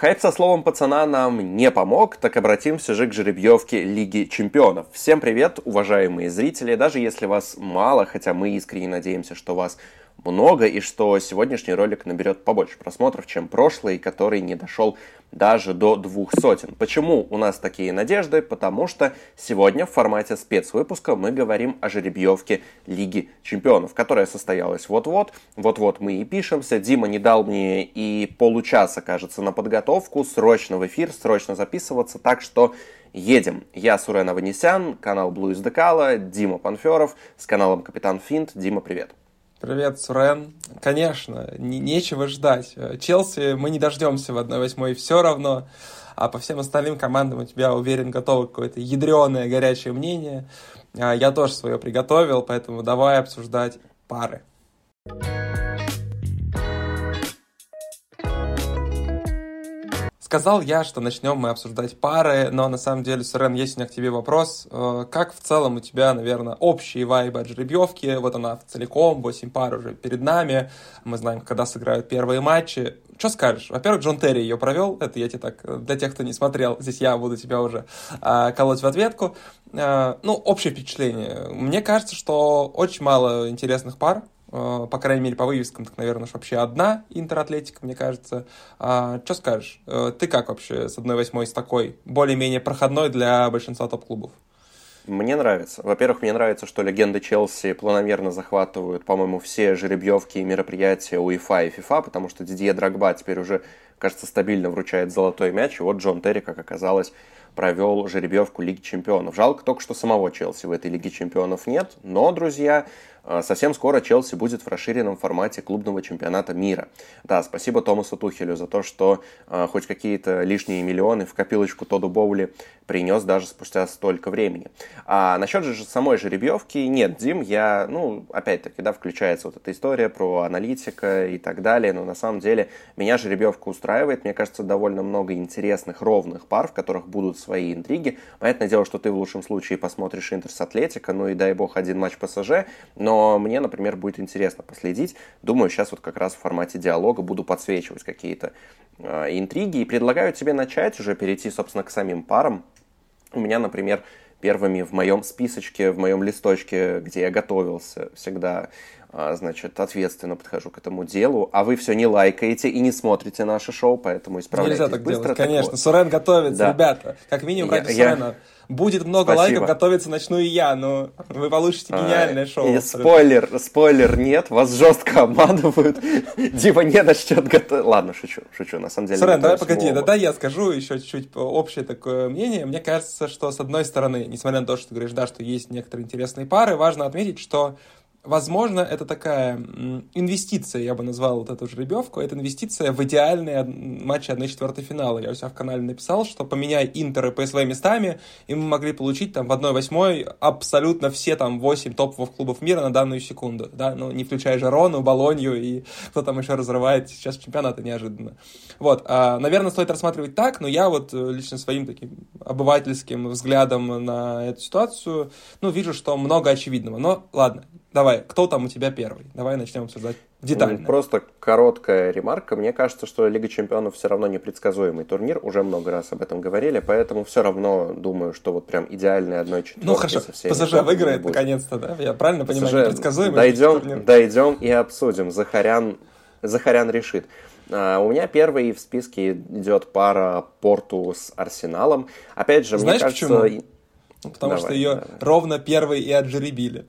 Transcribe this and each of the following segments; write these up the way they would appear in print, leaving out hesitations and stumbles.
Хайп со словом пацана нам не помог, так обратимся же к жеребьевке Лиги чемпионов. Всем привет, уважаемые зрители, даже если вас мало, хотя мы искренне надеемся, что вас много и что сегодняшний ролик наберет побольше просмотров, чем прошлый, который не дошел даже до 200. Почему у нас такие надежды? Потому что сегодня в формате спецвыпуска мы говорим о жеребьевке Лиги чемпионов, которая состоялась вот-вот мы и пишемся. Дима не дал мне и получаса, кажется, на подготовку, срочно в эфир, срочно записываться, так что едем. Я Сурен Аванесян, канал Блуиз Декала, Дима Панферов с каналом Капитан Финт. Дима, привет. Привет, Сурен. Конечно, нечего ждать. Челси мы не дождемся в 1/8 все равно, а по всем остальным командам у тебя, уверен, готово какое-то ядреное горячее мнение. Я тоже свое приготовил, поэтому давай обсуждать пары. Сказал я, что начнем мы обсуждать пары, но на самом деле, Сурен, есть у меня к тебе вопрос. Как в целом у тебя, наверное, общие вайбы от жеребьевки? Вот она целиком, 8 пар уже перед нами. Мы знаем, когда сыграют первые матчи. Что скажешь? Во-первых, Джон Терри ее провел. Это я тебе так, для тех, кто не смотрел, здесь я буду тебя уже колоть в ответку. Ну, общее впечатление. Мне кажется, что очень мало интересных пар. По крайней мере, по вывескам, так, наверное, вообще одна Интер-Атлетика, мне кажется. Что скажешь? Ты как вообще с 1/8, с такой более-менее проходной для большинства топ-клубов? Мне нравится. Во-первых, мне нравится, что легенды Челси планомерно захватывают, по-моему, все жеребьевки и мероприятия УЕФА и ФИФА, потому что Дидье Драгба теперь уже, кажется, стабильно вручает золотой мяч, и вот Джон Терри, как оказалось, провел жеребьевку Лиги чемпионов. Жалко только, что самого Челси в этой Лиге чемпионов нет, но, друзья, совсем скоро Челси будет в расширенном формате клубного чемпионата мира. Да, спасибо Томасу Тухелю за то, что хоть какие-то лишние миллионы в копилочку Тоду Боули принес даже спустя столько времени. А насчет же самой жеребьевки, нет, Дим, я, опять-таки, да, включается вот эта история про аналитика и так далее, но на самом деле меня жеребьевка устраивает, мне кажется, довольно много интересных ровных пар, в которых будут свои интриги. Понятное дело, что ты в лучшем случае посмотришь Интер с Атлетико, ну и дай бог один матч ПСЖ, но мне, например, будет интересно последить. Думаю, сейчас вот как раз в формате диалога буду подсвечивать какие-то интриги и предлагаю тебе начать уже перейти, собственно, к самим парам. У меня, например, первыми в моем списочке, в моем листочке, где я готовился, всегда, значит, ответственно подхожу к этому делу, а вы все не лайкаете и не смотрите наше шоу, поэтому исправляйтесь. Нельзя так быстро делать, конечно. Вот. Сурен готовится, да. Ребята. Как минимум, ради Сурена. Будет много лайков, готовиться начну и я, но вы получите гениальное шоу. И спойлер нет, вас жестко обманывают. Дима не начнет готовить. Ладно, шучу, на самом деле. Сурен, давай погоди, да я скажу еще чуть-чуть общее такое мнение. Мне кажется, что с одной стороны, несмотря на то, что ты говоришь, да, что есть некоторые интересные пары, важно отметить, что возможно, это такая инвестиция, я бы назвал вот эту жеребьевку, это инвестиция в идеальные матчи 1/4 финала. Я у себя в канале написал, что поменяй Интер и ПСВ местами, и мы могли получить там в 1/8 абсолютно все там 8 топовых клубов мира на данную секунду, да, ну не включая Жерону, Болонью и кто там еще разрывает сейчас чемпионаты неожиданно. Вот, наверное, стоит рассматривать так, но я вот лично своим таким обывательским взглядом на эту ситуацию, вижу, что много очевидного, но ладно. Давай, кто там у тебя первый? Давай начнем обсуждать детально. Просто короткая ремарка. Мне кажется, что Лига чемпионов все равно непредсказуемый турнир. Уже много раз об этом говорили, поэтому все равно думаю, что вот прям идеальный 1/4. Ну хорошо, ПСЖ выиграет наконец-то, да? Я правильно понимаю, непредсказуемый турнир? Дойдем и обсудим. Захарян решит. У меня первый в списке идет пара Порту с Арсеналом. Опять же, знаешь, мне кажется... Почему? Потому что ее ровно первый и отжеребили.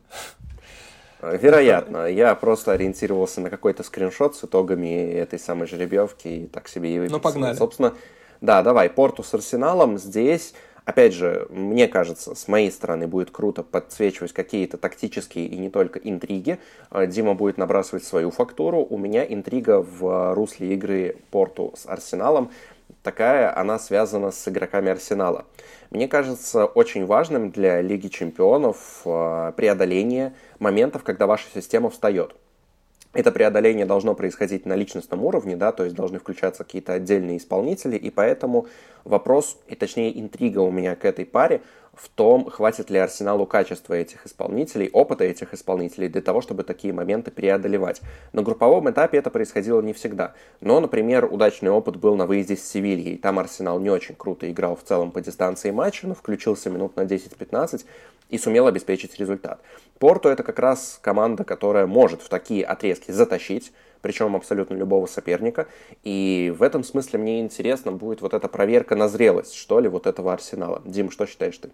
Вероятно. Я просто ориентировался на какой-то скриншот с итогами этой самой жеребьевки и так себе и выписал. Ну, погнали. Собственно, да, давай, Порту с Арсеналом здесь... Опять же, мне кажется, с моей стороны будет круто подсвечивать какие-то тактические и не только интриги. Дима будет набрасывать свою фактуру. У меня интрига в русле игры Порту с Арсеналом. Такая она связана с игроками Арсенала. Мне кажется, очень важным для Лиги чемпионов преодоление моментов, когда ваша система встает. Это преодоление должно происходить на личностном уровне, да, то есть должны включаться какие-то отдельные исполнители, и поэтому вопрос, и точнее интрига у меня к этой паре в том, хватит ли Арсеналу качества этих исполнителей, опыта этих исполнителей для того, чтобы такие моменты преодолевать. На групповом этапе это происходило не всегда. Но, например, удачный опыт был на выезде с Севильей. Там Арсенал не очень круто играл в целом по дистанции матча, но включился минут на 10-15 и сумел обеспечить результат. Порту — это как раз команда, которая может в такие отрезки затащить, причем абсолютно любого соперника. И в этом смысле мне интересно будет вот эта проверка на зрелость, что ли, вот этого Арсенала. Дим, что считаешь ты?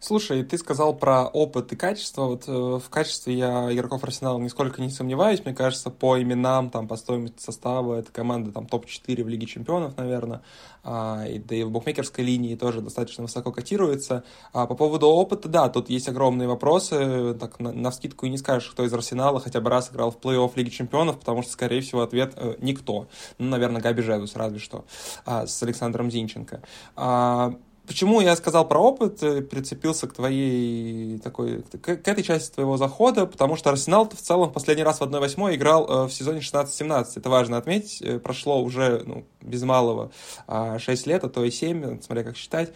Слушай, ты сказал про опыт и качество. Вот в качестве я игроков Арсенала нисколько не сомневаюсь. Мне кажется, по именам, там, по стоимости состава, эта команда там, топ-4 в Лиге чемпионов, наверное. Да и в букмекерской линии тоже достаточно высоко котируется. По поводу опыта, да, тут есть огромные вопросы. Так, навскидку и не скажешь, кто из Арсенала хотя бы раз играл в плей-офф Лиги чемпионов, потому что, скорее всего, ответ никто. Ну, наверное, Габи Жезус, разве что, с Александром Зинченко. Почему я сказал про опыт, прицепился к твоей такой, к этой части твоего захода, потому что Арсенал в целом в последний раз в 1/8 играл в сезоне 16-17. Это важно отметить. Прошло уже, без малого 6 лет, а то и 7, смотря как считать.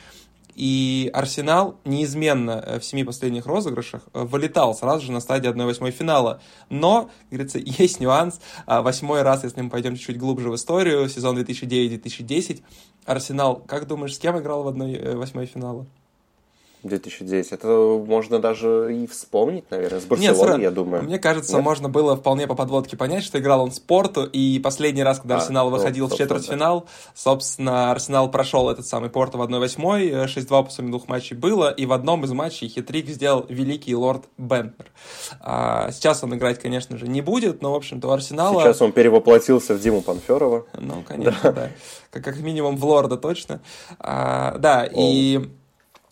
И Арсенал неизменно в 7 последних розыгрышах вылетал сразу же на стадии 1/8 финала. Но, как говорится, есть нюанс. 8-й раз, если мы пойдем чуть-чуть глубже в историю, сезон 2009-2010, Арсенал, как думаешь, с кем играл в 1/8 финала? 2010. Это можно даже и вспомнить, наверное, с Барселоной, я думаю. Мне кажется, Можно было вполне по подводке понять, что играл он в Порту, и последний раз, когда Арсенал выходил в четвертьфинал, собственно, Арсенал прошел этот самый Порту в 1/8, 6-2 по сумме двух матчей было, и в одном из матчей хитрик сделал великий лорд Бентнер. Сейчас он играть, конечно же, не будет, но, в общем-то, у Арсенала... Сейчас он перевоплотился в Диму Панферова. Ну, конечно, да. Как минимум в лорда точно.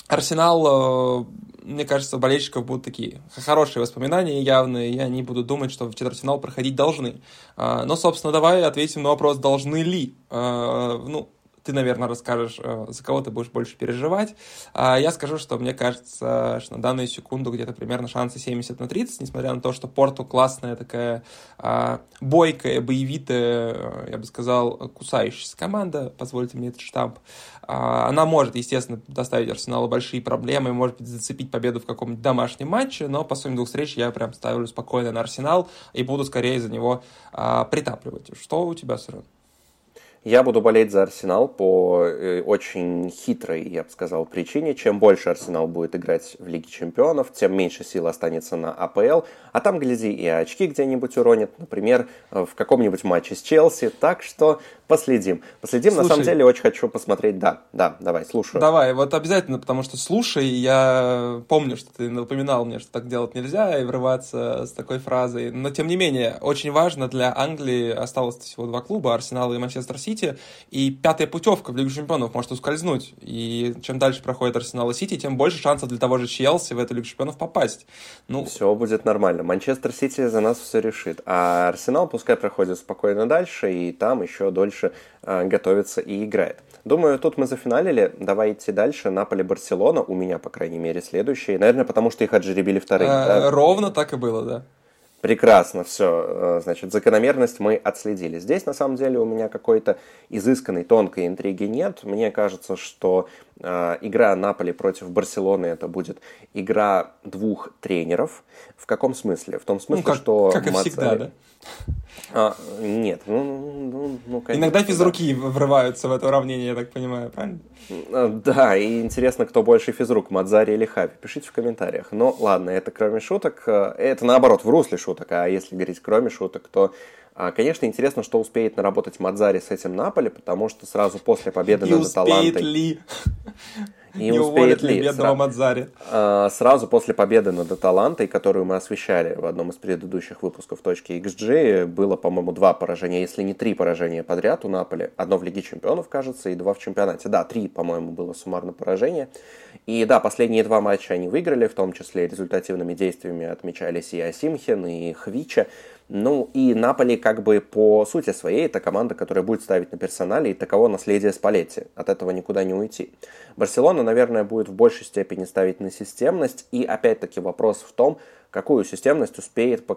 Арсенал, мне кажется, болельщиков будут такие хорошие воспоминания явные, и они будут думать, что в четвертьфинал проходить должны. Но, собственно, давай ответим на вопрос, должны ли. Ты, наверное, расскажешь, за кого ты будешь больше переживать. Я скажу, что мне кажется, что на данную секунду где-то примерно шансы 70/30, несмотря на то, что Порту классная такая бойкая, боевитая, я бы сказал, кусающаяся команда, позвольте мне этот штамп. Она может, естественно, доставить Арсеналу большие проблемы, может быть, зацепить победу в каком-нибудь домашнем матче, но по сумме двух встреч я прям ставлю спокойно на Арсенал и буду скорее за него притапливать. Что у тебя, Сурен? Я буду болеть за Арсенал по очень хитрой, я бы сказал, причине. Чем больше Арсенал будет играть в Лиге чемпионов, тем меньше сил останется на АПЛ. А там, гляди, и очки где-нибудь уронит, например, в каком-нибудь матче с Челси. Так что последим. Слушай, на самом деле, очень хочу посмотреть. Да, давай, слушаю. Давай, вот обязательно, потому что слушай. Я помню, что ты напоминал мне, что так делать нельзя и врываться с такой фразой. Но, тем не менее, очень важно для Англии. Осталось всего 2 клуба, Арсенал и Манчестер Сити. И 5-я путевка в Лигу чемпионов может ускользнуть. И чем дальше проходит Арсенал и Сити, тем больше шансов для того же Челси в эту Лигу чемпионов попасть. Все будет нормально. Манчестер Сити за нас все решит. А Арсенал пускай проходит спокойно дальше, и там еще дольше готовится и играет. Думаю, тут мы зафиналили. Давай идти дальше. Наполи-Барселона у меня, по крайней мере, следующие. Наверное, потому что их отжеребили вторые. Ровно так и было, да. Прекрасно, все, значит, закономерность мы отследили. Здесь, на самом деле, у меня какой-то изысканной, тонкой интриги нет. Мне кажется, что игра Наполи против Барселоны — это будет игра 2 тренеров. В каком смысле? В том смысле, что... Как и всегда, да? Нет, конечно. Иногда физруки врываются в это уравнение, я так понимаю, правильно? Да, и интересно, кто больше физрук, Мацари или Хави. Пишите в комментариях. Но ладно, это кроме шуток. Это наоборот, в русле шуток. А если говорить кроме шуток, то, конечно, интересно, что успеет наработать Мацари с этим Наполи, потому что сразу после победы над Аталантой... Не успеет ли бедного Мацари? Сразу после победы над Аталантой, которую мы освещали в одном из предыдущих выпусков .xg, было, по-моему, 2 поражения, если не 3 поражения подряд у Наполи. Одно в Лиге чемпионов, кажется, и 2 в чемпионате. Да, 3, по-моему, было суммарно поражение. И да, последние 2 матча они выиграли, в том числе результативными действиями отмечались и Асимхен, и Хвича. И Наполи, как бы по сути своей, это команда, которая будет ставить на персонале, и таково наследие Спалетти. От этого никуда не уйти. Барселона, наверное, будет в большей степени ставить на системность. И опять-таки вопрос в том, какую системность успеет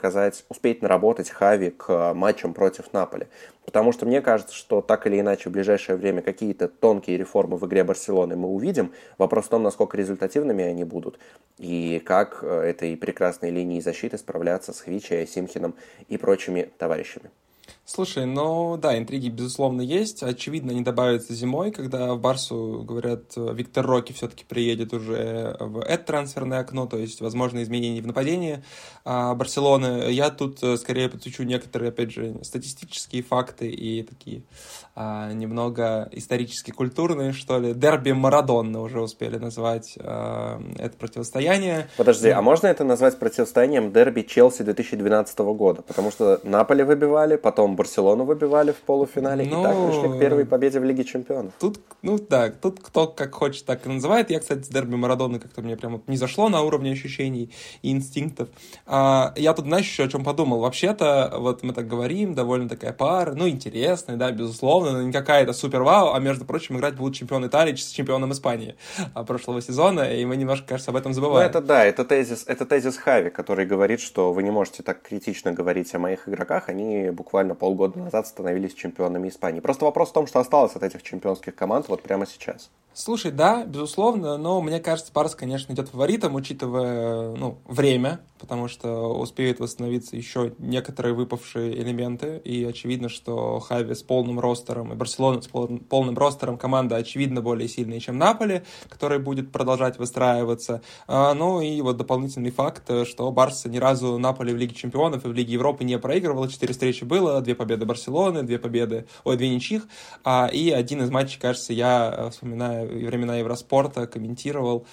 наработать Хави к матчам против Наполи. Потому что мне кажется, что так или иначе в ближайшее время какие-то тонкие реформы в игре Барселоны мы увидим. Вопрос в том, насколько результативными они будут и как этой прекрасной линии защиты справляться с Хвичей, Симхином и прочими товарищами. Слушай, ну да, интриги, безусловно, есть. Очевидно, они добавятся зимой, когда в Барсу, говорят, Виктор Роки все-таки приедет уже в это трансферное окно, то есть, возможно, изменения в нападении Барселоны. Я тут скорее подсучу некоторые, опять же, статистические факты и такие немного исторически культурные, что ли. Дерби Марадона уже успели назвать это противостояние. Подожди, а можно это назвать противостоянием дерби Челси 2012 года? Потому что Наполи выбивали, потом Барселону выбивали в полуфинале, и так пришли к первой победе в Лиге чемпионов. Тут, тут кто как хочет, так и называет. Я, кстати, с дерби Марадона как-то мне прям не зашло на уровне ощущений и инстинктов. Я тут, знаешь, еще о чем подумал. Вообще-то, вот мы так говорим, довольно такая пара, ну, интересная, да, безусловно, но не какая-то супер-вау, а, между прочим, играть будут чемпион Италии с чемпионом Испании прошлого сезона, и мы немножко, кажется, об этом забываем. Ну, это да, это тезис Хави, который говорит, что вы не можете так критично говорить о моих игроках, они буквально полгода назад становились чемпионами Испании. Просто вопрос в том, что осталось от этих чемпионских команд вот прямо сейчас. Слушай, да, безусловно, но мне кажется, Барс, конечно, идет фаворитом, учитывая, время, потому что успеют восстановиться еще некоторые выпавшие элементы, и очевидно, что Хави с полным ростером и Барселона с полным ростером команда, очевидно, более сильная, чем Наполи, который будет продолжать выстраиваться. Ну и вот дополнительный факт, что Барс ни разу Наполи в Лиге чемпионов и в Лиге Европы не проигрывала, 4 встречи было, 2 победы Барселоны, 2 ничьих, и один из матчей, кажется, я вспоминаю, времена Евроспорта, комментировал,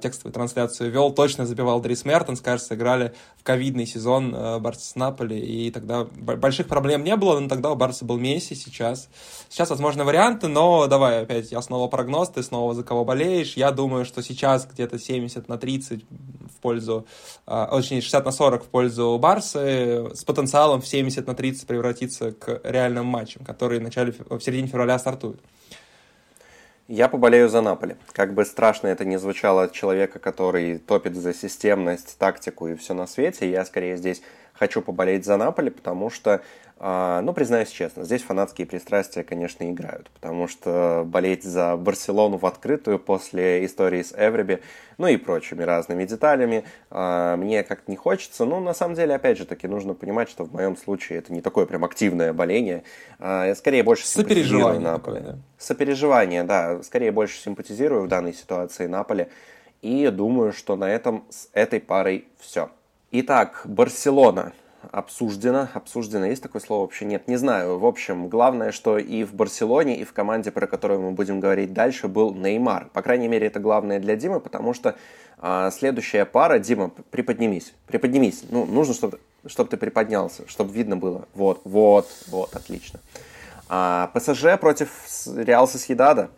текстовую трансляцию вел, точно забивал Дрис Мертенс, кажется, играли в ковидный сезон Барса с Наполи, и тогда больших проблем не было, но тогда у Барса был Месси, сейчас, возможно, варианты, но давай опять, я снова прогноз, ты снова за кого болеешь, я думаю, что сейчас где-то 70/30 в пользу, точнее, 60/40 в пользу Барсы, с потенциалом в 70/30 превратиться к реальным матчам, которые в середине февраля стартуют. Я поболею за Наполи. Как бы страшно это ни звучало от человека, который топит за системность, тактику и все на свете, я скорее здесь хочу поболеть за Наполи, потому что, признаюсь честно, здесь фанатские пристрастия, конечно, играют, потому что болеть за Барселону в открытую после истории с Эвреби, и прочими разными деталями, мне как-то не хочется. На самом деле, опять же таки, нужно понимать, что в моем случае это не такое прям активное боление, я скорее больше симпатизирую Наполи. Такое, да. Сопереживание, да, скорее больше симпатизирую в данной ситуации Наполи, и думаю, что на этом с этой парой все. Итак, Барселона обсуждена, есть такое слово вообще? Нет, не знаю. В общем, главное, что и в Барселоне, и в команде, про которую мы будем говорить дальше, был Неймар. По крайней мере, это главное для Димы, потому что следующая пара... Дима, приподнимись. Нужно, чтобы ты приподнялся, чтобы видно было. Вот, отлично. ПСЖ против Реал Сосьедада.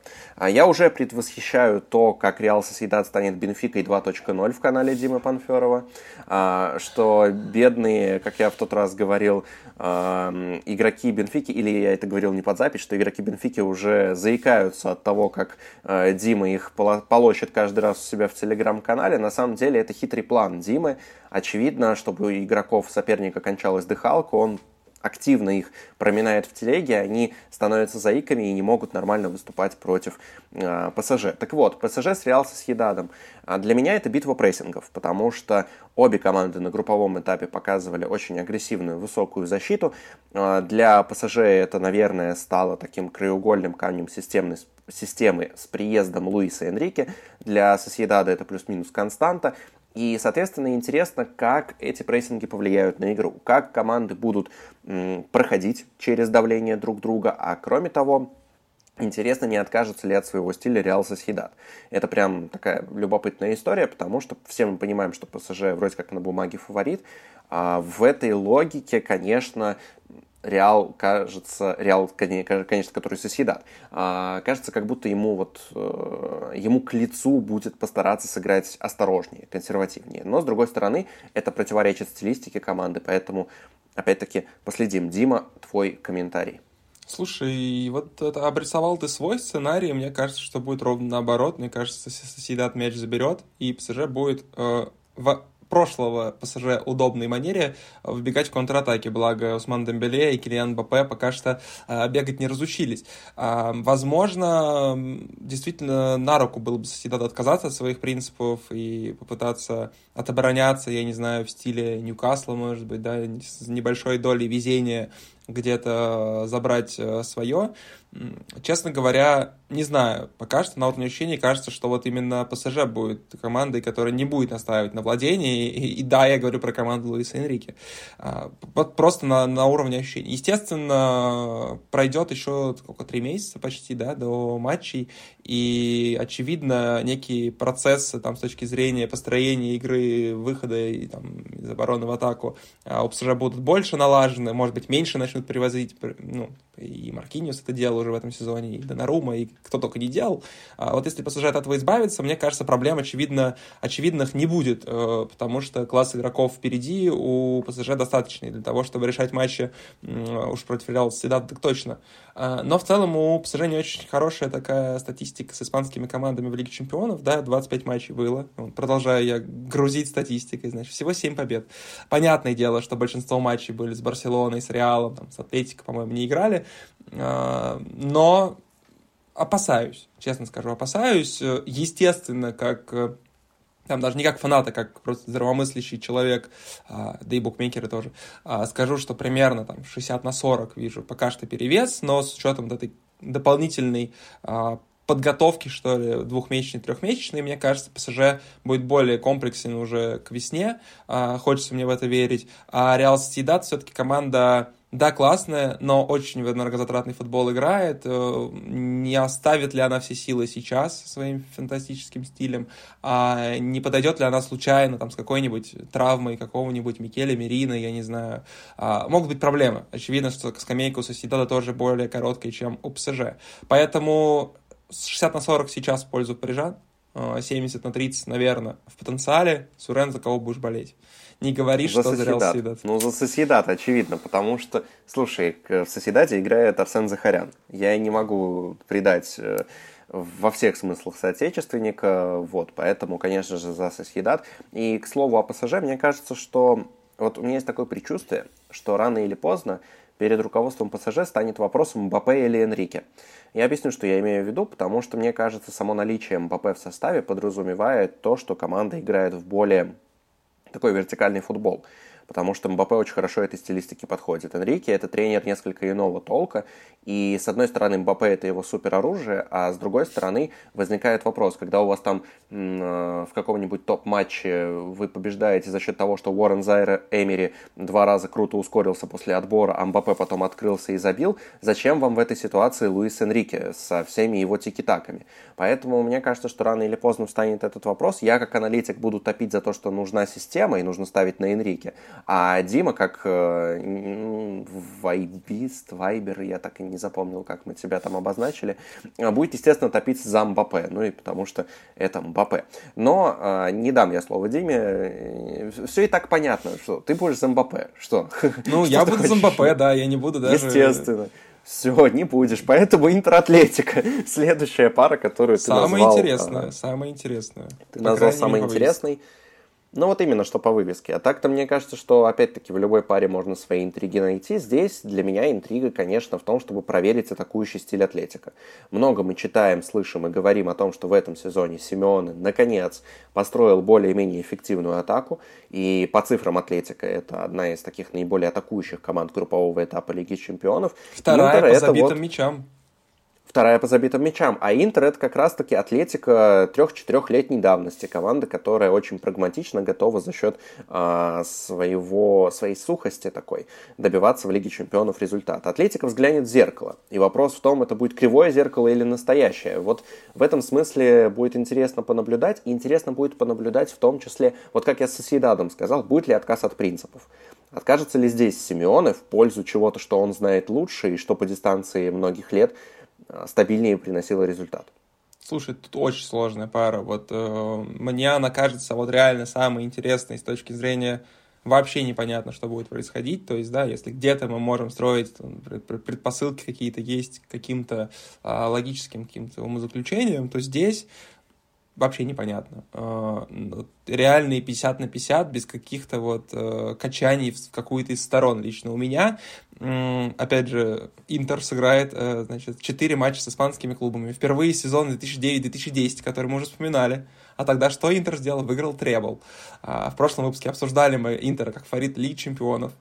Я уже предвосхищаю то, как Реал Сосьедад станет Бенфикой 2.0 в канале Димы Панферова, что бедные, как я в тот раз говорил, игроки Бенфики, или я это говорил не под запись, что игроки Бенфики уже заикаются от того, как Дима их полощет каждый раз у себя в телеграм-канале. На самом деле это хитрый план Димы. Очевидно, чтобы у игроков соперника кончалась дыхалка, он активно их проминает в телеге, они становятся заиками и не могут нормально выступать против ПСЖ. Так вот, ПСЖ с Реал Сосьедадом. Для меня это битва прессингов, потому что обе команды на групповом этапе показывали очень агрессивную высокую защиту. Для ПСЖ это, наверное, стало таким краеугольным камнем системы с приездом Луиса Энрике. Для Сосьедада это плюс-минус константа. И, соответственно, интересно, как эти прессинги повлияют на игру, как команды будут проходить через давление друг друга, а кроме того, интересно, не откажется ли от своего стиля Реал Сосьедад. Это прям такая любопытная история, потому что все мы понимаем, что ПСЖ вроде как на бумаге фаворит, а в этой логике, конечно... Реал, который Сосьедад, кажется, как будто ему к лицу будет постараться сыграть осторожнее, консервативнее. Но, с другой стороны, это противоречит стилистике команды, поэтому, опять-таки, последим. Дима, твой комментарий. Слушай, вот это, обрисовал ты свой сценарий, мне кажется, что будет ровно наоборот. Мне кажется, Сосьедад мяч заберет, и ПСЖ будет... в прошлого ПСЖ удобной манере вбегать в контратаке, благо Усман Дембеле и Килиан Мбаппе пока что бегать не разучились. Возможно, действительно на руку было бы Сосьедад отказаться от своих принципов и попытаться отобороняться, я не знаю, в стиле Ньюкасла, может быть, да, с небольшой долей везения где-то забрать свое. Честно говоря, не знаю, пока что на вот мне ощущение кажется, что вот именно ПСЖ будет командой, которая не будет настаивать на владении, и да, я говорю про команду Луиса Энрике, просто на уровне ощущений. Естественно, пройдет еще сколько, 3 месяца почти, да, до матчей, и, очевидно, некие процессы там, с точки зрения построения игры, выхода и, там, из обороны в атаку у ПСЖ будут больше налажены, может быть, меньше начнут привозить, ну, и Маркиньос это делал уже в этом сезоне, и Донарума, и кто только не делал. Вот если ПСЖ от этого избавиться, мне кажется, проблем очевидных не будет, потому что класс игроков впереди у ПСЖ достаточный для того, чтобы решать матчи уж против Реала Сосьедад, так точно. Но в целом у ПСЖ не очень хорошая такая статистика с испанскими командами в Лиге чемпионов, да, 25 матчей было. Продолжаю я грузить статистикой, значит, всего 7 побед. Понятное дело, что большинство матчей были с Барселоной, с Реалом, там, с Атлетико, по-моему, не играли, но опасаюсь, честно скажу, опасаюсь, естественно, как, там даже не как фаната, как просто здравомыслящий человек, да и букмекеры тоже, скажу, что примерно там 60/40 вижу пока что перевес, но с учетом этой дополнительной подготовки, что ли, 2-месячной, 3-месячной, мне кажется, ПСЖ будет более комплексен уже к весне, хочется мне в это верить, а Реал Сосьедад все-таки команда... Да, классная, но очень энергозатратный футбол играет. Не оставит ли она все силы сейчас своим фантастическим стилем? А не подойдет ли она случайно там, с какой-нибудь травмой какого-нибудь Микеля Мерина, я не знаю. Могут быть проблемы. Очевидно, что скамейка у Сосьедада тоже более короткая, чем у ПСЖ. Поэтому 60/40 сейчас в пользу парижан. 70/30, наверное, в потенциале. Сурен, за кого будешь болеть? Не говори, за что за Реал Сосьедад. Ну, за Сосьедад, очевидно, потому что, слушай, в Сосьедаде играет Арсен Захарян. Я не могу придать во всех смыслах соотечественника, вот, поэтому, конечно же, за Сосьедад. И, к слову, о ПСЖ, мне кажется, что вот у меня есть такое предчувствие, что рано или поздно перед руководством ПСЖ станет вопросом Мбаппе или Энрике. Я объясню, что я имею в виду, потому что, мне кажется, само наличие Мбаппе в составе подразумевает то, что команда играет в более такой вертикальный футбол, потому что Мбаппе очень хорошо этой стилистике подходит. Энрике – это тренер несколько иного толка, и с одной стороны Мбаппе – это его супероружие, а с другой стороны возникает вопрос, когда у вас там в каком-нибудь топ-матче вы побеждаете за счет того, что Уоррен Заире-Эмери 2 раза круто ускорился после отбора, а Мбаппе потом открылся и забил, зачем вам в этой ситуации Луис Энрике со всеми его тики-таками? Поэтому мне кажется, что рано или поздно встанет этот вопрос. Я как аналитик буду топить за то, что нужна система и нужно ставить на Энрике. А Дима, как вайбист, вайбер, я так и не запомнил, как мы тебя там обозначили, будет, естественно, топить за Мбаппе, ну и потому что это Мбаппе. Но не дам я слово Диме, все и так понятно, что ты будешь за Мбаппе, что? Ну, я буду за Мбаппе, да, я не буду даже... Естественно. Все, не будешь. Поэтому Интер-Атлетико. Следующая пара, которую ты назвал... Самая интересная. Ты назвал самой интересной. Ну вот именно, что по вывеске. А так-то мне кажется, что опять-таки в любой паре можно свои интриги найти. Здесь для меня интрига, конечно, в том, чтобы проверить атакующий стиль Атлетико. Много мы читаем, слышим и говорим о том, что в этом сезоне Симеон наконец построил более-менее эффективную атаку. И по цифрам Атлетико это одна из таких наиболее атакующих команд группового этапа Лиги чемпионов. Вторая Интер, по забитым мячам. Вторая по забитым мячам. А Интер – это как раз-таки Атлетико 3-4-летней давности. Команда, которая очень прагматично готова за счет своей сухости такой добиваться в Лиге чемпионов результата. Атлетико взглянет в зеркало. И вопрос в том, это будет кривое зеркало или настоящее. Вот в этом смысле будет интересно понаблюдать. И интересно будет понаблюдать в том числе, вот как я с Сосьедадом сказал, будет ли отказ от принципов. Откажется ли здесь Симеоне в пользу чего-то, что он знает лучше и что по дистанции многих лет стабильнее приносила результат. Слушай, тут очень сложная пара. Вот мне она кажется вот реально самой интересной с точки зрения вообще непонятно, что будет происходить. То есть, да, если где-то мы можем строить там, предпосылки какие-то есть к каким-то логическим каким-то умозаключениям, то здесь вообще непонятно. Реальные 50/50, без каких-то вот качаний в какую-то из сторон лично у меня. Опять же, Интер сыграет, значит, 4 матча с испанскими клубами. Впервые сезон 2009-2010, который мы уже вспоминали. А тогда что Интер сделал? Выиграл требл. В прошлом выпуске обсуждали мы Интер как фаворит Лиги чемпионов.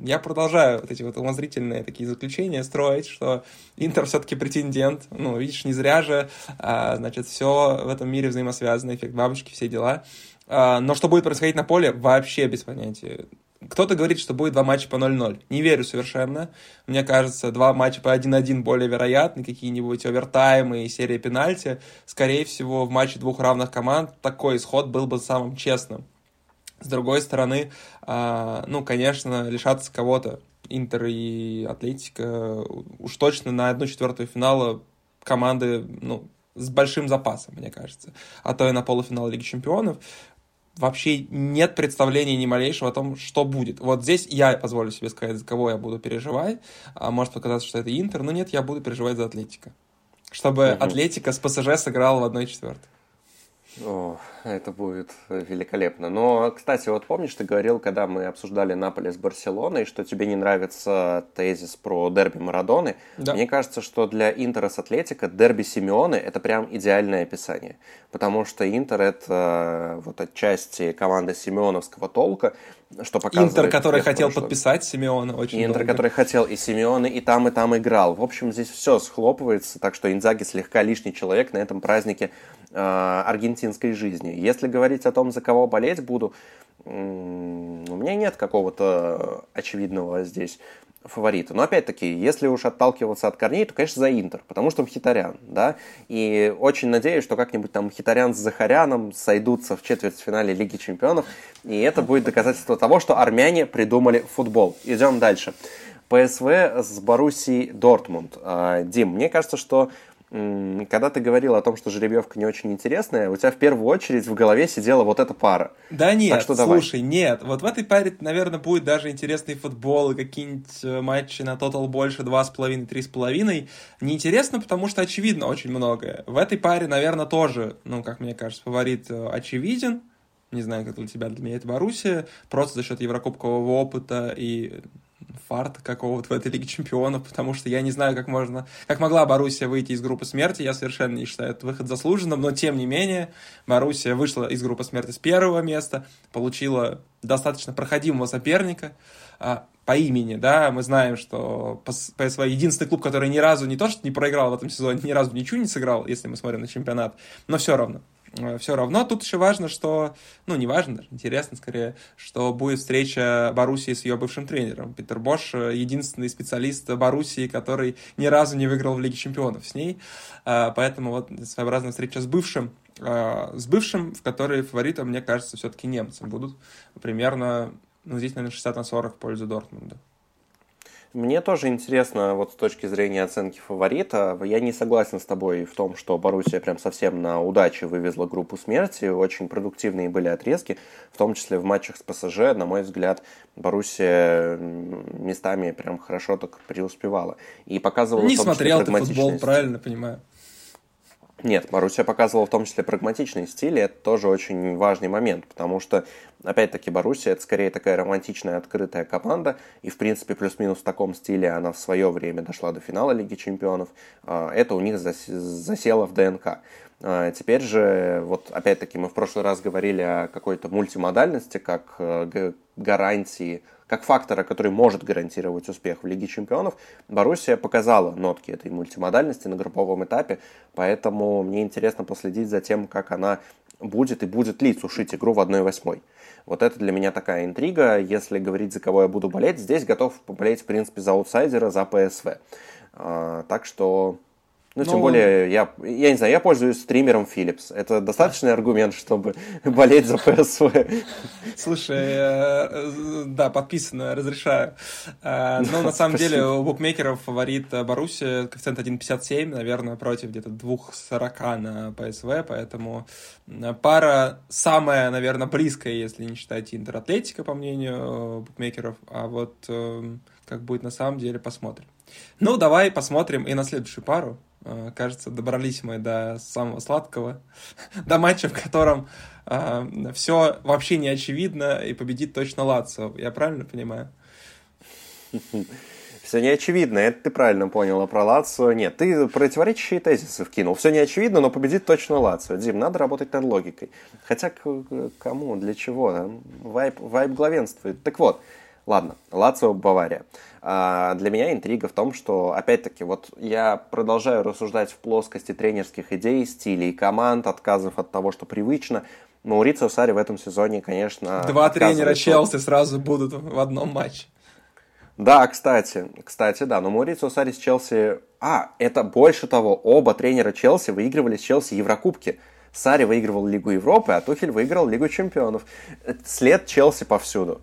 Я продолжаю вот эти вот умозрительные такие заключения строить, что Интер все-таки претендент. Ну, видишь, не зря же, значит, все в этом мире взаимосвязано, эффект бабочки, все дела. Но что будет происходить на поле, вообще без понятия. Кто-то говорит, что будет 2 матча по 0-0. Не верю совершенно. Мне кажется, 2 матча по 1-1 более вероятны. Какие-нибудь овертаймы и серии пенальти. Скорее всего, в матче 2 равных команд такой исход был бы самым честным. С другой стороны, ну, конечно, лишаться кого-то. Интер и Атлетико уж точно на 1/4 финала команды, ну, с большим запасом, мне кажется. А то и на полуфинал Лиги чемпионов. Вообще нет представления ни малейшего о том, что будет. Вот здесь я позволю себе сказать, за кого я буду переживать. Может показаться, что это Интер, но нет, я буду переживать за Атлетико. Чтобы Атлетико с ПСЖ сыграл в 1/4. О, это будет великолепно. Но, кстати, вот помнишь, ты говорил, когда мы обсуждали Наполи с Барселоной, что тебе не нравится тезис про дерби Марадоны. Да. Мне кажется, что для Интера с Атлетико дерби Симеоны – это прям идеальное описание. Потому что Интер – это вот отчасти команда симеоновского толка, что показывает... Интер, который хотел подписать Симеона очень долго. Интер, который хотел и Симеона, и там играл. В общем, здесь все схлопывается, так что Инзаги слегка лишний человек на этом празднике аргентинской жизни. Если говорить о том, за кого болеть буду, у меня нет какого-то очевидного здесь фаворита. Но опять-таки, если уж отталкиваться от корней, то, конечно, за Интер, потому что Мхитарян, да, и очень надеюсь, что как-нибудь там Мхитарян с Захаряном сойдутся в четвертьфинале Лиги чемпионов, и это будет доказательство того, что армяне придумали футбол. Идем дальше. ПСВ с Боруссией Дортмунд. Дим, мне кажется, что когда ты говорил о том, что жеребьевка не очень интересная, у тебя в первую очередь в голове сидела вот эта пара. Да нет, слушай, нет. Вот в этой паре, наверное, будет даже интересный футбол и какие-нибудь матчи на тотал больше 2,5-3,5. Неинтересно, потому что очевидно очень многое. В этой паре, наверное, тоже, ну, как мне кажется, фаворит очевиден. Не знаю, как для тебя, для меня это Боруссия. Просто за счет еврокубкового опыта и... фарт какого-то в этой Лиге чемпионов, потому что я не знаю, как могла Боруссия выйти из группы смерти. Я совершенно не считаю этот выход заслуженным, но тем не менее Боруссия вышла из группы смерти с первого места, получила достаточно проходимого соперника по имени, да, мы знаем, что ПСВ единственный клуб, который ни разу не то, что не проиграл в этом сезоне, ни разу ничего не сыграл, если мы смотрим на чемпионат, но все равно. Все равно тут еще важно, что... Ну, не важно, интересно скорее, что будет встреча Боруссии с ее бывшим тренером. Питер Бош — единственный специалист Боруссии, который ни разу не выиграл в Лиге чемпионов с ней. Поэтому вот своеобразная встреча с бывшим, в которой фаворитом, мне кажется, все-таки немцы будут. Примерно, ну, здесь, наверное, 60/40 в пользу Дортмунда. Мне тоже интересно, вот с точки зрения оценки фаворита, я не согласен с тобой в том, что Боруссия прям совсем на удаче вывезла группу смерти, очень продуктивные были отрезки, в том числе в матчах с ПСЖ, на мой взгляд, Боруссия местами прям хорошо так преуспевала. И показывала в том числе прагматичность. Не смотрел ты футбол, правильно понимаю? Нет, Боруссия показывала в том числе прагматичный стиль, и это тоже очень важный момент, потому что, опять-таки, Боруссия — это скорее такая романтичная, открытая команда, и, в принципе, плюс-минус в таком стиле она в свое время дошла до финала Лиги чемпионов, это у них засело в ДНК. Теперь же, вот опять-таки, мы в прошлый раз говорили о какой-то мультимодальности, как гарантии, как фактора, который может гарантировать успех в Лиге чемпионов. Боруссия показала нотки этой мультимодальности на групповом этапе, поэтому мне интересно последить за тем, как она будет и будет ли сушить игру в 1/8. Вот это для меня такая интрига. Если говорить, за кого я буду болеть, здесь готов поболеть, в принципе, за аутсайдера, за ПСВ. Так что... Ну, тем более, я не знаю, я пользуюсь стримером Philips. Это достаточный аргумент, чтобы болеть за ПСВ. Слушай, да, подписано, разрешаю. Но на самом деле у букмекеров фаворит Боруссия, коэффициент 1,57, наверное, против где-то 2,40 на ПСВ, поэтому пара самая, наверное, близкая, если не считать Интер-Атлетико, по мнению букмекеров, а вот как будет на самом деле, посмотрим. Ну, давай посмотрим и на следующую пару. Кажется, добрались мы до самого сладкого, до матча, в котором все вообще не очевидно, и победит точно Лацио. Я правильно понимаю? Все не очевидно, это ты правильно понял, а про Лацио нет. Ты противоречащие тезисы вкинул. Все не очевидно, но победит точно Лацио. Дим, надо работать над логикой. Хотя кому, для чего? Вайб главенствует. Так вот, ладно, Лацио, Бавария. Для меня интрига в том, что, опять-таки, вот я продолжаю рассуждать в плоскости тренерских идей, стилей команд, отказов от того, что привычно. Маурицио Сарри в этом сезоне, конечно... Два тренера Челси сразу будут в одном матче. Да, кстати, да, но Маурицио Сарри с Челси... это больше того, оба тренера Челси выигрывали с Челси Еврокубки. Сарри выигрывал Лигу Европы, а Тухель выиграл Лигу чемпионов. След Челси повсюду.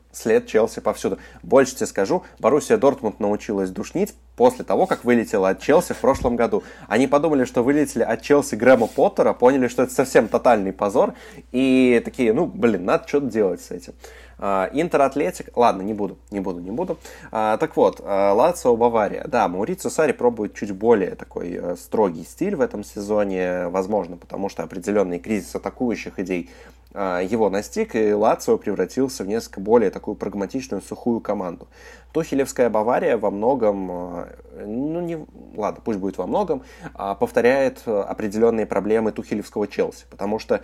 Больше тебе скажу, Боруссия Дортмунд научилась душнить после того, как вылетела от Челси в прошлом году. Они подумали, что вылетели от Челси Грэма Поттера, поняли, что это совсем тотальный позор, и такие, надо что-то делать с этим. Интер-Атлетик, ладно, не буду. Так вот, Лацио, Бавария. Да, Маурицио Сарри пробует чуть более такой строгий стиль в этом сезоне, возможно, потому что определенный кризис атакующих идей его настиг, и Лацио превратился в несколько более такую прагматичную, сухую команду. Тухелевская Бавария во многом, повторяет определенные проблемы тухелевского Челси, потому что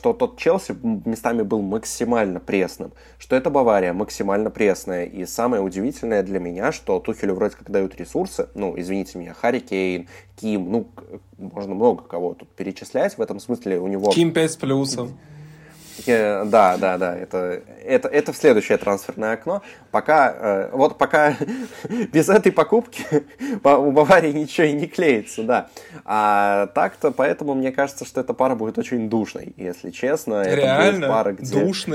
тот Челси местами был максимально пресным, что эта Бавария максимально пресная, и самое удивительное для меня, что Тухелю вроде как дают ресурсы, извините меня, Харри Кейн, Ким, можно много кого тут перечислять, в этом смысле у него... Ким 5 с плюсом. Да, это в следующее трансферное окно. Пока без этой покупки у Баварии ничего и не клеится, да. А так-то, поэтому мне кажется, что эта пара будет очень душной, если честно. Реально? Мне кажется,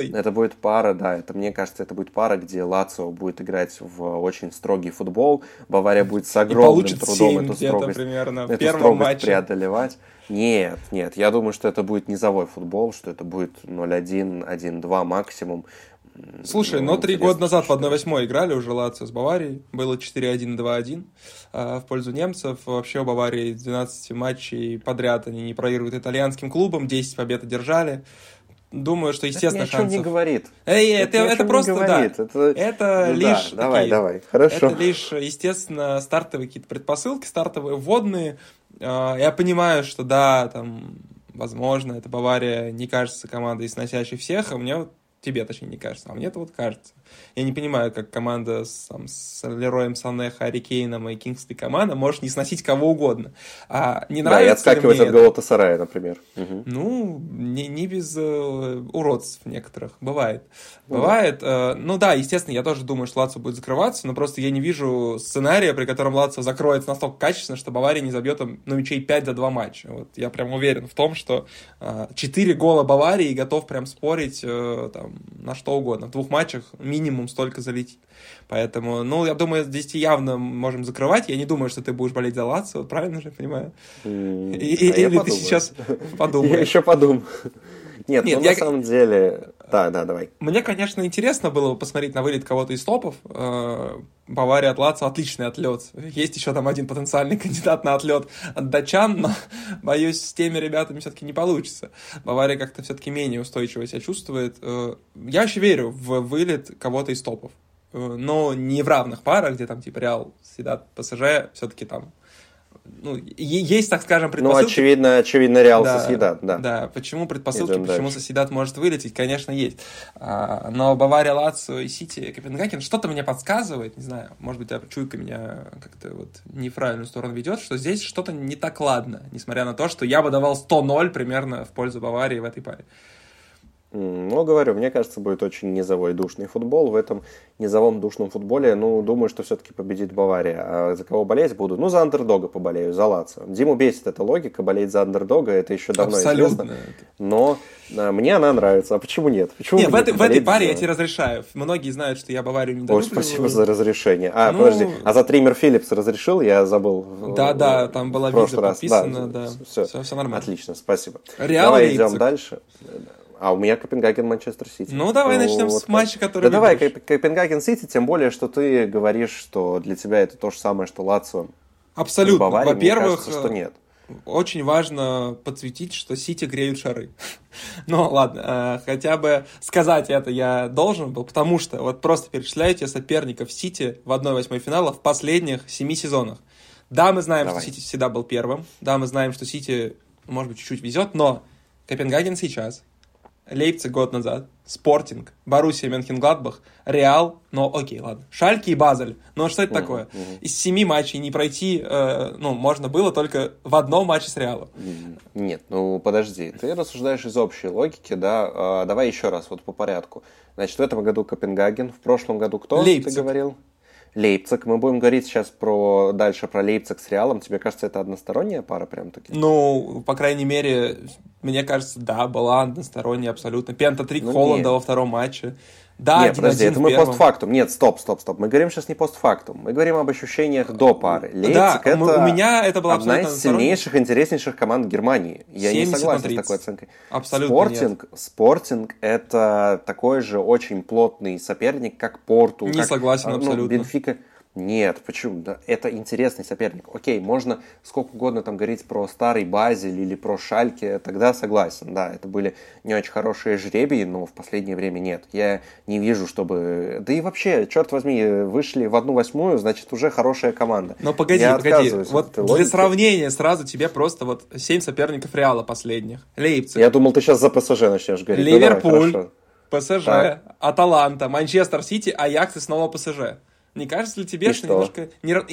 это будет пара, где Лацио будет играть в очень строгий футбол, Бавария будет с огромным трудом эту строгость преодолевать. Нет, я думаю, что это будет низовой футбол, что это будет 0-1, 1-2 максимум. Слушай, 3 года назад в 1-8 играли уже Лацио с Баварией, было 4-1, 2-1 в пользу немцев. Вообще у Баварии 12 матчей подряд они не проигрывают итальянским клубам, 10 побед одержали. Думаю, что, естественно, шансов... Это ни о чем не говорит. Это лишь, естественно, стартовые какие-то предпосылки, стартовые вводные. Я понимаю, что да, там, возможно, эта Бавария не кажется командой, сносящей всех, не кажется, а мне-то кажется. Я не понимаю, как команда с Лероем Санне, Харри Кейном и Кингсли Комана может не сносить кого угодно. И отскакивать от Галатасарая, например. Угу. Не без уродств некоторых. Бывает. Угу. Бывает. Естественно, я тоже думаю, что Лацио будет закрываться, но просто я не вижу сценария, при котором Лацио закроется настолько качественно, что Бавария не забьет им мячей 5 за 2 матча. Вот, я прям уверен в том, что 4 гола Баварии и готов прям спорить на что угодно. В 2 матчах минимум столько залетит. Поэтому, я думаю, здесь явно можем закрывать. Я не думаю, что ты будешь болеть за Лацио, правильно же, понимаю? Или ты сейчас подумаешь? Я еще подумаю. Нет, на самом деле... Да, давай. Мне, конечно, интересно было посмотреть на вылет кого-то из топов. Бавария от Лацио — отличный отлет. Есть еще там один потенциальный кандидат на отлет от датчан, но, боюсь, с теми ребятами все-таки не получится. Бавария как-то все-таки менее устойчиво себя чувствует. Я вообще верю в вылет кого-то из топов, но не в равных парах, где там типа Реал, Сосьедад, ПСЖ, все-таки там... есть, так скажем, предпосылки. Очевидно, Реал Сосьедад, да. Да, почему предпосылки, почему Сосьедад может вылететь, конечно, есть. Но Бавария, Лацио и Сити, Копенгаген, что-то мне подсказывает, не знаю, может быть, чуйка меня как-то не в правильную сторону ведет, что здесь что-то не так ладно, несмотря на то, что я бы давал 100-0 примерно в пользу Баварии в этой паре. Говорю, мне кажется, будет очень низовой душный футбол. В этом низовом душном футболе, думаю, что все-таки победит Бавария. А за кого болеть буду? За андердога поболею, за Лацио. Диму бесит эта логика, болеть за андердога, это еще давно абсолютно известно. Но мне она нравится. А почему нет? В этой паре я тебе разрешаю. Многие знают, что я Баварию не долюблю. Спасибо за разрешение. Подожди, за Триммер Филлипс разрешил, я забыл. Да, там была виза подписана. Да. Все нормально. Отлично, спасибо. Давай идем дальше. У меня Копенгаген-Манчестер-Сити. Давай начнем с матча, который... давай, Копенгаген-Сити, тем более, что ты говоришь, что для тебя это то же самое, что Лацио Абсолютно. Баварии, во-первых, кажется, что нет. Очень важно подсветить, что Сити греют шары. Ну, ладно, хотя бы сказать это я должен был, потому что вот просто перечисляйте соперников Сити в 1/8 финала в последних 7 сезонах. Да, мы знаем, что Сити всегда был первым. Да, мы знаем, что Сити, может быть, чуть-чуть везет, но Копенгаген сейчас, Лейпциг год назад, Спортинг, Боруссия Мёнхенгладбах, Реал, но окей, ладно, Шальке и Базель, ну что это такое? Из 7 матчей не пройти, можно было только в одном матче с Реалом. Нет, ну подожди, ты рассуждаешь из общей логики, да, давай еще раз, вот по порядку. Значит, в этом году Копенгаген, в прошлом году кто, Лейпциг. Ты говорил? Лейпциг. Мы будем говорить сейчас дальше про Лейпциг с Реалом. Тебе кажется, это односторонняя пара прям-таки? Ну, по крайней мере, мне кажется, да, была односторонняя абсолютно. Пентатрик Холланда во втором матче. Да, нет, подожди, это мы постфактум. Нет, стоп. Мы говорим сейчас не постфактум. Мы говорим об ощущениях до пары. Лейпциг да, это у меня это была одна из сильнейших, интереснейших команд Германии. Я не согласен с такой оценкой. Абсолютно Спортинг это такой же очень плотный соперник, как Порту. Не согласен абсолютно. Бенфика. Нет, почему? Да, это интересный соперник. Окей, можно сколько угодно там говорить про старый Базель или про Шальке, тогда согласен. Да, это были не очень хорошие жребии, но в последнее время нет. Я не вижу, чтобы... Да и вообще, черт возьми, вышли в 1/8, значит, уже хорошая команда. Но погоди. Вот для сравнения сразу тебе просто 7 соперников Реала последних. Лейпциг. Я думал, ты сейчас за ПСЖ начнешь говорить. Ливерпуль, ну, давай, ПСЖ, так. Аталанта, Манчестер Сити, Аякс и снова ПСЖ. Не кажется ли тебе, что немножко...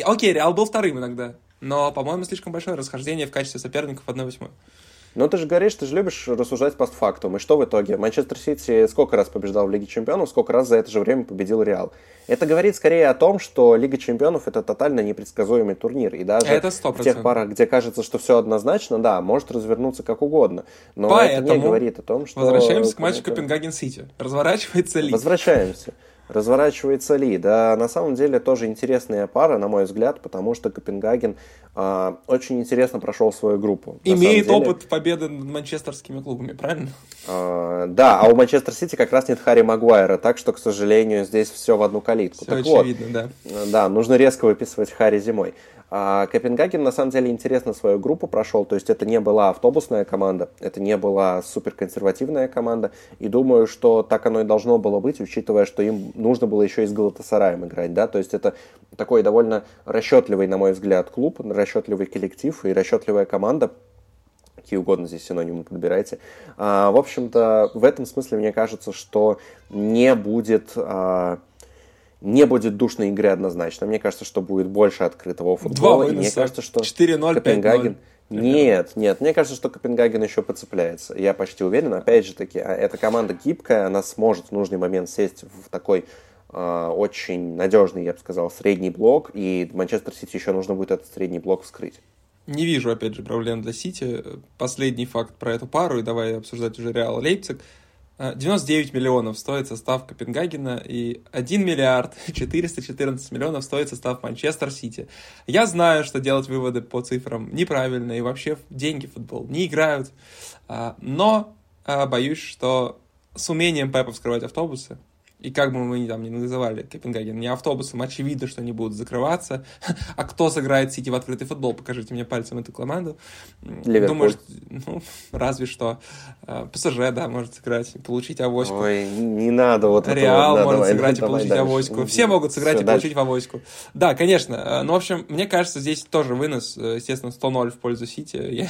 Окей, Реал был вторым иногда, но, по-моему, слишком большое расхождение в качестве соперников 1/8. Ну, ты же говоришь, ты же любишь рассуждать постфактум. И что в итоге? Манчестер Сити сколько раз побеждал в Лиге чемпионов, сколько раз за это же время победил Реал. Это говорит скорее о том, что Лига чемпионов — это тотально непредсказуемый турнир. И даже в тех парах, где кажется, что все однозначно, да, может развернуться как угодно. Но это не говорит о том, что... Возвращаемся к матчу Копенгаген-Сити. Разворачивается ли? Разворачивается ли? Да, на самом деле тоже интересная пара, на мой взгляд, потому что Копенгаген очень интересно прошел свою группу. Имеет опыт победы над манчестерскими клубами, правильно? Да, а у Манчестер Сити как раз нет Харри Магуайра, так что, к сожалению, здесь все в одну калитку. Все так очевидно, да. Да, нужно резко выписывать Харри зимой. А Копенгаген, на самом деле, интересно свою группу прошел, то есть это не была автобусная команда, это не была суперконсервативная команда, и думаю, что так оно и должно было быть, учитывая, что им нужно было еще и с Галатасараем играть, да, то есть это такой довольно расчетливый, на мой взгляд, клуб, расчетливый коллектив и расчетливая команда, какие угодно здесь синонимы подбирайте. В общем-то, в этом смысле, мне кажется, что не будет душной игры однозначно. Мне кажется, что будет больше открытого футбола. 2 вынеса. Мне кажется, что 4-0, Копенгаген... 5-0. Нет. Мне кажется, что Копенгаген еще подцепляется. Я почти уверен. Опять же таки, эта команда гибкая. Она сможет в нужный момент сесть в такой очень надежный, я бы сказал, средний блок. И Манчестер Сити еще нужно будет этот средний блок вскрыть. Не вижу, опять же, проблем для Сити. Последний факт про эту пару. И давай обсуждать уже Реал Лейпциг. 99 миллионов стоит состав Копенгагена и 1 миллиард 414 миллионов стоит состав Манчестер-Сити. Я знаю, что делать выводы по цифрам неправильно, и вообще деньги в футбол не играют, но боюсь, что с умением Пепа вскрывать автобусы, и как бы мы там ни называли Копенгаген не автобусом, очевидно, что они будут закрываться. А кто сыграет Сити в открытый футбол? Покажите мне пальцем эту команду. Ливерпуль. Думаю, что, разве что. ПСЖ, да, может сыграть и получить авоську. Ой, не надо вот этого. Реал может сыграть и получить авоську. Все могут сыграть и получить авоську. Да, конечно. Ну, в общем, мне кажется, здесь тоже вынос, естественно, 100-0 в пользу Сити. Я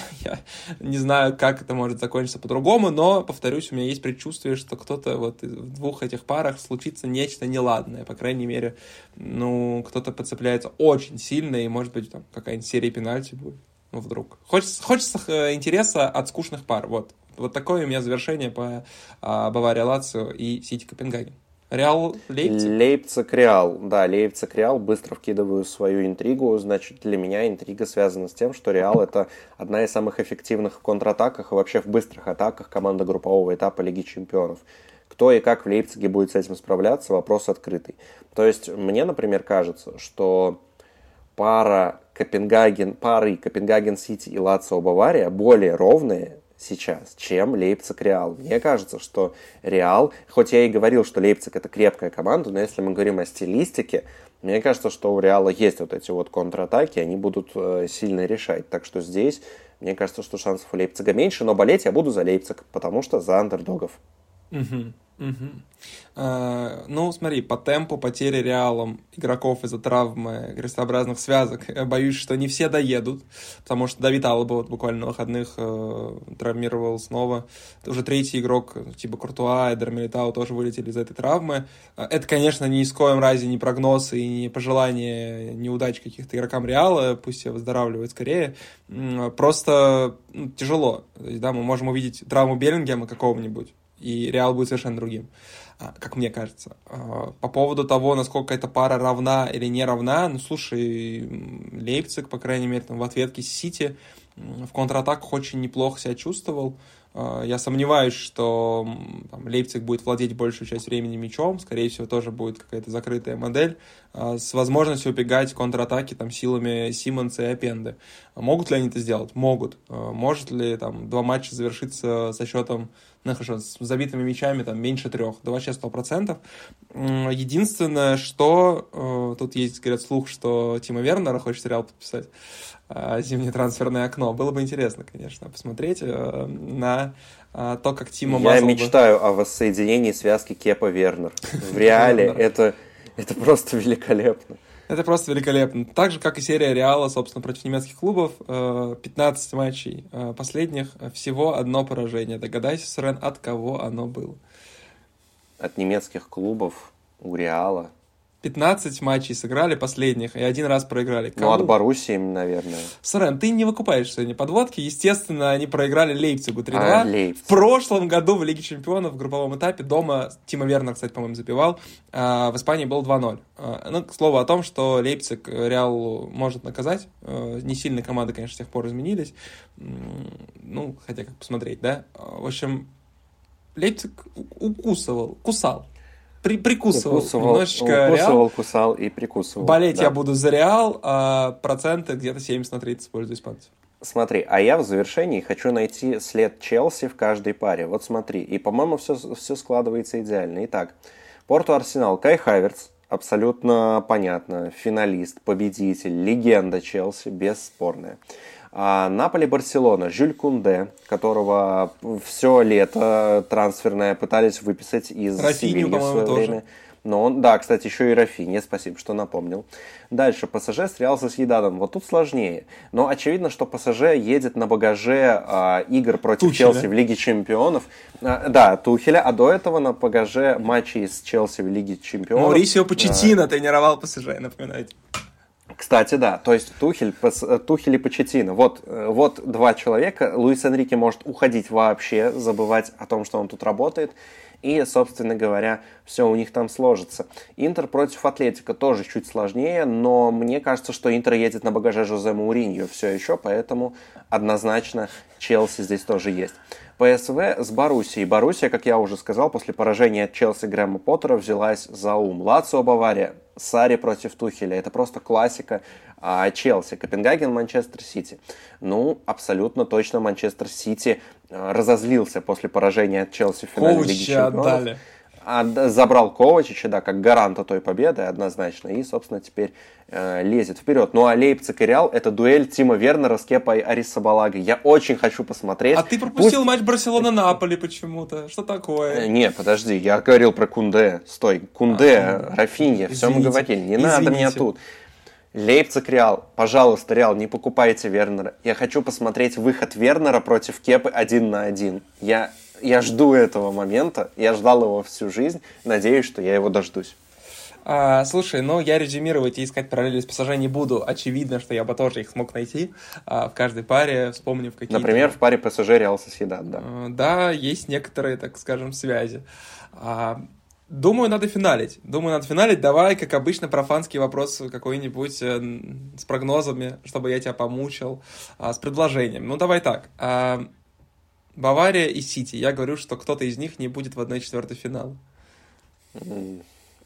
не знаю, как это может закончиться по-другому, но, повторюсь, у меня есть предчувствие, что кто-то в двух этих парах случится нечто неладное. По крайней мере, кто-то подцепляется очень сильно, и, может быть, там какая-нибудь серия пенальти будет. Ну, вдруг. Хочется интереса от скучных пар. Вот такое у меня завершение по Бавария-Лацио и Сити-Копенгаген. Реал-Лейпциг? Лейпциг-Реал. Да, Лейпциг-Реал. Быстро вкидываю свою интригу. Значит, для меня интрига связана с тем, что Реал — это одна из самых эффективных в контратаках и вообще в быстрых атаках команда группового этапа Лиги чемпионов. Кто и как в Лейпциге будет с этим справляться, вопрос открытый. То есть мне, например, кажется, что пары Копенгаген-Сити и Лацио-Бавария более ровные сейчас, чем Лейпциг-Реал. Мне кажется, что Реал, хоть я и говорил, что Лейпциг — это крепкая команда, но если мы говорим о стилистике, Мне кажется, что у Реала есть вот эти вот контратаки, они будут сильно решать. Так что здесь, мне кажется, что шансов у Лейпцига меньше, но болеть я буду за Лейпциг, потому что за андердогов. Ну, смотри, по темпу потери Реалом игроков из-за травмы крестообразных связок, боюсь, что не все доедут, потому что Давид Алаба вот буквально на выходных травмировал снова. Это уже третий игрок, типа Куртуа, Эдер Милитао тоже вылетели из-за этой травмы. Это, конечно, ни в коем разе не прогноз и не пожелание неудач каких-то игрокам Реала, пусть все выздоравливают скорее. Просто тяжело. То есть, да, мы можем увидеть травму Беллингема какого-нибудь, и Реал будет совершенно другим, как мне кажется. По поводу того, насколько эта пара равна или не равна, ну, слушай, Лейпциг, по крайней мере, там, в ответке с Сити в контратаках очень неплохо себя чувствовал. Я сомневаюсь, что там Лейпциг будет владеть большую часть времени мячом. Скорее всего, тоже будет какая-то закрытая модель с возможностью убегать контратаки там, силами Симонса и Апенды. Могут ли они это сделать? Могут. Может ли там, два матча завершиться со счетом, ну хорошо, с забитыми мячами там, меньше 3? Да вообще 100%. Единственное, что тут есть, говорят, слух, что Тимо Вернера хочет Реал подписать. Зимнее трансферное окно. Было бы интересно, конечно, посмотреть на то, как Тима мазал бы. Я мечтаю о воссоединении связки Кепа-Вернер. В Реале это просто великолепно. Это просто великолепно. Так же, как и серия Реала, собственно, против немецких клубов. 15 матчей последних. Всего одно поражение. Догадайся, Сурен, от кого оно было? От немецких клубов у Реала. 15 матчей сыграли последних, и один раз проиграли. Кому? Ну, от Боруссии, наверное. Сурен, ты не выкупаешь сегодня подводки. Естественно, они проиграли Лейпцигу 3-2. В прошлом году в Лиге чемпионов в групповом этапе дома, Тимо Вернер, кстати, по-моему, забивал, в Испании был 2-0. Ну, к слову о том, что Лейпциг Реалу может наказать. Не сильно команды, конечно, с тех пор изменились. Ну, хотя как посмотреть, да? В общем, Лейпциг кусал. Прикусывал немножечко, кусал и прикусывал. Болеть да. Я буду за Реал, а проценты где-то 70/30 в пользу испанцев. Смотри, а я в завершении хочу найти след Челси в каждой паре. Вот смотри, и, по-моему, все складывается идеально. Итак, Порту Арсенал, Кай Хаверц, абсолютно понятно, финалист, победитель, легенда Челси, бесспорная. Наполи, Барселона, Жюль Кунде, которого все лето трансферное пытались выписать из Севильи в свое время. Но он, да, кстати, еще и Рафинья, спасибо, что напомнил. Дальше, ПСЖ с Реал Сосьедадом. Вот тут сложнее. Но очевидно, что ПСЖ едет на багаже игр против Челси в Лиге чемпионов. Тухеля, а до этого на багаже матчей с Челси в Лиге чемпионов. Маурицио Почеттино тренировал ПСЖ, напоминайте. Кстати, да, то есть Тухель и Почеттино. Вот два человека. Луис Энрике может уходить вообще, забывать о том, что он тут работает. И, собственно говоря, все у них там сложится. Интер против Атлетико тоже чуть сложнее, но мне кажется, что Интер едет на багаже Жозе Мауриньо все еще, поэтому однозначно Челси здесь тоже есть. ПСВ с Боруссией. Боруссия, как я уже сказал, после поражения от Челси Грэма Поттера взялась за ум. Лацио, Бавария. Сарри против Тухеля. Это просто классика Челси. Копенгаген, Манчестер Сити. Ну, абсолютно точно Манчестер Сити разозлился после поражения от Челси в финале Лиги Чемпионов. Забрал Ковачича, да, как гаранта той победы однозначно. И, собственно, теперь лезет вперед. Ну, а Лейпциг и Реал – это дуэль Тима Вернера с Кепой Аррисабалагой. Я очень хочу посмотреть. А ты пропустил матч Барселона-Наполи почему-то. Что такое? Не, подожди, я говорил про Кунде. Стой, Кунде, Рафинья, извините, все мы говорили. Не надо меня тут. Лейпциг, Реал, пожалуйста, Реал, не покупайте Вернера. Я хочу посмотреть выход Вернера против Кепы 1 на 1. Я жду этого момента, я ждал его всю жизнь, надеюсь, что я его дождусь. Слушай, ну я резюмировать и искать параллели с ПСЖ не буду. Очевидно, что я бы тоже их смог найти в каждой паре, вспомнив какие-то... Например, в паре ПСЖ Реал Сосьедад, да. Да, есть некоторые, так скажем, связи. Думаю, надо финалить. Давай, как обычно, профанский вопрос какой-нибудь с прогнозами, чтобы я тебя помучил, с предложением. Ну давай так... Бавария и Сити. Я говорю, что кто-то из них не будет в 1/4 финала.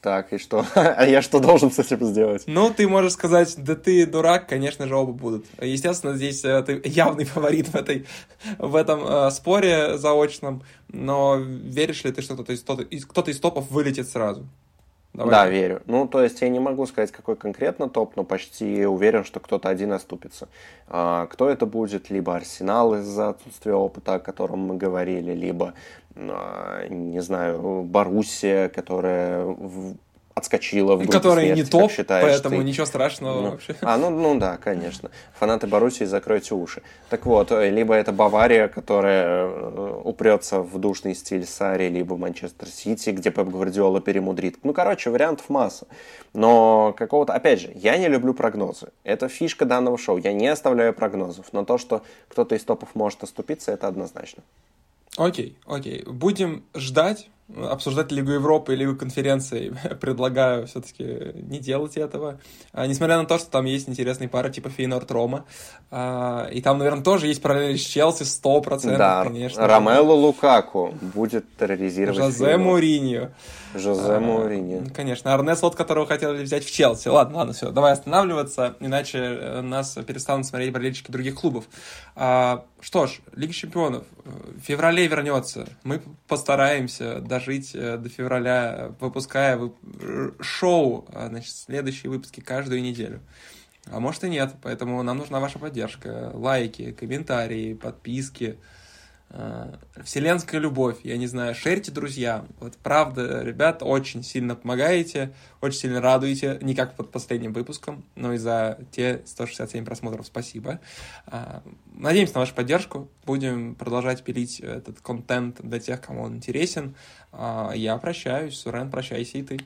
Так, и что? А я что должен с этим сделать? Ну, ты можешь сказать, да ты дурак, конечно же, оба будут. Естественно, здесь ты явный фаворит в этом споре заочном, но веришь ли ты, что кто-то из топов вылетит сразу? Давайте. Да, верю. Ну, то есть я не могу сказать, какой конкретно топ, но почти уверен, что кто-то один оступится. Кто это будет? Либо Арсенал из-за отсутствия опыта, о котором мы говорили, либо, не знаю, Боруссия, которая... отскочила в группе который смерти, не топ, считаешь, поэтому ты... ничего страшного вообще. Да, конечно. Фанаты Боруссии, закройте уши. Так вот, либо это Бавария, которая упрется в душный стиль Сарри, либо Манчестер Сити, где Пеп Гвардиола перемудрит. Ну, короче, вариантов масса. Но какого-то... Опять же, я не люблю прогнозы. Это фишка данного шоу. Я не оставляю прогнозов. Но то, что кто-то из топов может оступиться, это однозначно. Окей. Будем ждать. Обсуждать Лигу Европы и Лигу Конференции предлагаю все-таки не делать этого. Несмотря на то, что там есть интересные пары типа Фейнорд-Рома. И там, наверное, тоже есть параллель с Челси 100%, да, конечно. Ромело Лукаку будет терроризировать Жозе Муриньо. Конечно, Арне Слот, которого хотели взять в Челси. Ладно, все, давай останавливаться, иначе нас перестанут смотреть болельщики других клубов. Что ж, Лига Чемпионов в феврале вернется. Мы постараемся дожить до февраля, выпуская шоу, значит, следующие выпуски каждую неделю. А может и нет, поэтому нам нужна ваша поддержка. Лайки, комментарии, подписки, вселенская любовь, я не знаю, шерьте, друзья. Вот правда, ребят, очень сильно помогаете, очень сильно радуете, не как под последним выпуском, но и за те 167 просмотров спасибо. Надеемся на вашу поддержку, будем продолжать пилить этот контент для тех, кому он интересен. Я прощаюсь, Сурен, прощайся и ты.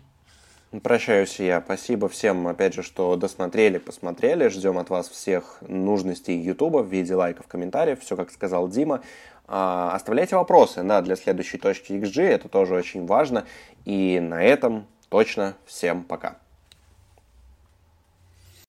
Прощаюсь я. Спасибо всем, опять же, что досмотрели, посмотрели. Ждем от вас всех нужностей Ютуба в виде лайков, комментариев. Все, как сказал Дима. Оставляйте вопросы, да, для следующей точки XG. Это тоже очень важно. И на этом точно всем пока.